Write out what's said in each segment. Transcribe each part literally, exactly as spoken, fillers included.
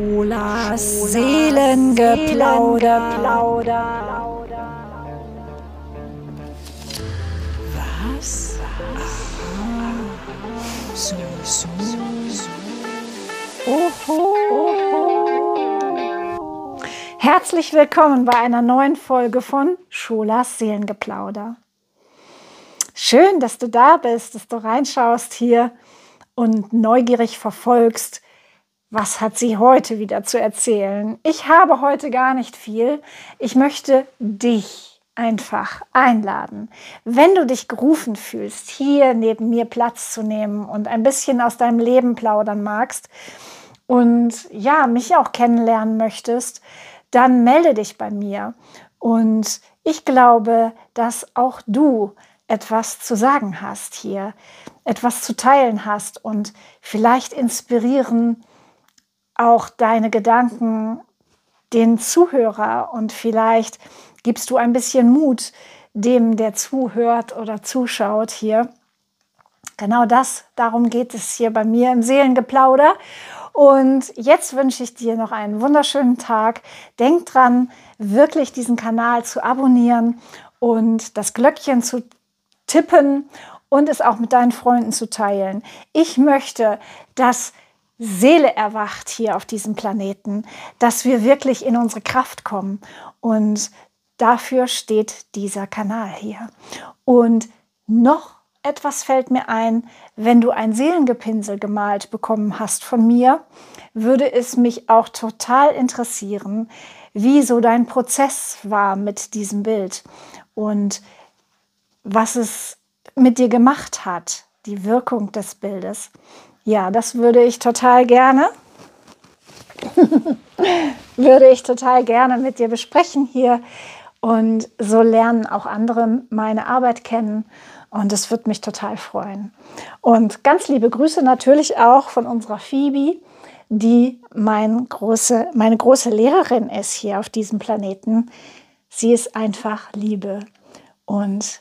Scholas Seelengeplauder. Was? Ah. So, so, so. Oho. Oho. Herzlich willkommen bei einer neuen Folge von Scholas Seelengeplauder. Schön, dass du da bist, dass du reinschaust hier und neugierig verfolgst, was hat sie heute wieder zu erzählen. Ich habe heute gar nicht viel. Ich möchte dich einfach einladen, wenn du dich gerufen fühlst, hier neben mir Platz zu nehmen und ein bisschen aus deinem Leben plaudern magst und ja, mich auch kennenlernen möchtest, dann melde dich bei mir. Und ich glaube, dass auch du etwas zu sagen hast hier, etwas zu teilen hast und vielleicht inspirieren auch deine Gedanken den Zuhörer und vielleicht gibst du ein bisschen Mut dem, der zuhört oder zuschaut hier. Genau das, darum geht es hier bei mir im Seelengeplauder. Und jetzt wünsche ich dir noch einen wunderschönen Tag. Denk dran, wirklich diesen Kanal zu abonnieren und das Glöckchen zu tippen und es auch mit deinen Freunden zu teilen. Ich möchte, dass Seele erwacht hier auf diesem Planeten, dass wir wirklich in unsere Kraft kommen. Und dafür steht dieser Kanal hier. Und noch etwas fällt mir ein, wenn du ein Seelengepinsel gemalt bekommen hast von mir, würde es mich auch total interessieren, wie so dein Prozess war mit diesem Bild und was es mit dir gemacht hat, die Wirkung des Bildes. Ja, das würde ich total gerne, würde ich total gerne mit dir besprechen hier. Und so lernen auch andere meine Arbeit kennen und es wird mich total freuen. Und ganz liebe Grüße natürlich auch von unserer Phoebe, die mein große, meine große Lehrerin ist hier auf diesem Planeten. Sie ist einfach Liebe und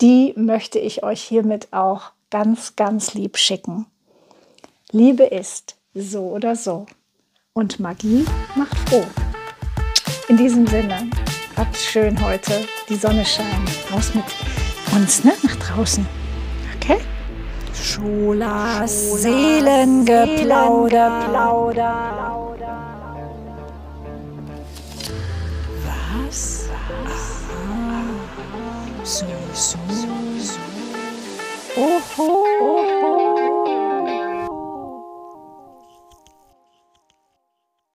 die möchte ich euch hiermit auch ganz, ganz lieb schicken. Liebe ist so oder so und Magie macht froh. In diesem Sinne, habt's schön heute, die Sonne scheint, raus mit uns, ne, nach draußen, okay? Scholas Seelengeplauder. Was? Ah. So, so, so. Oho.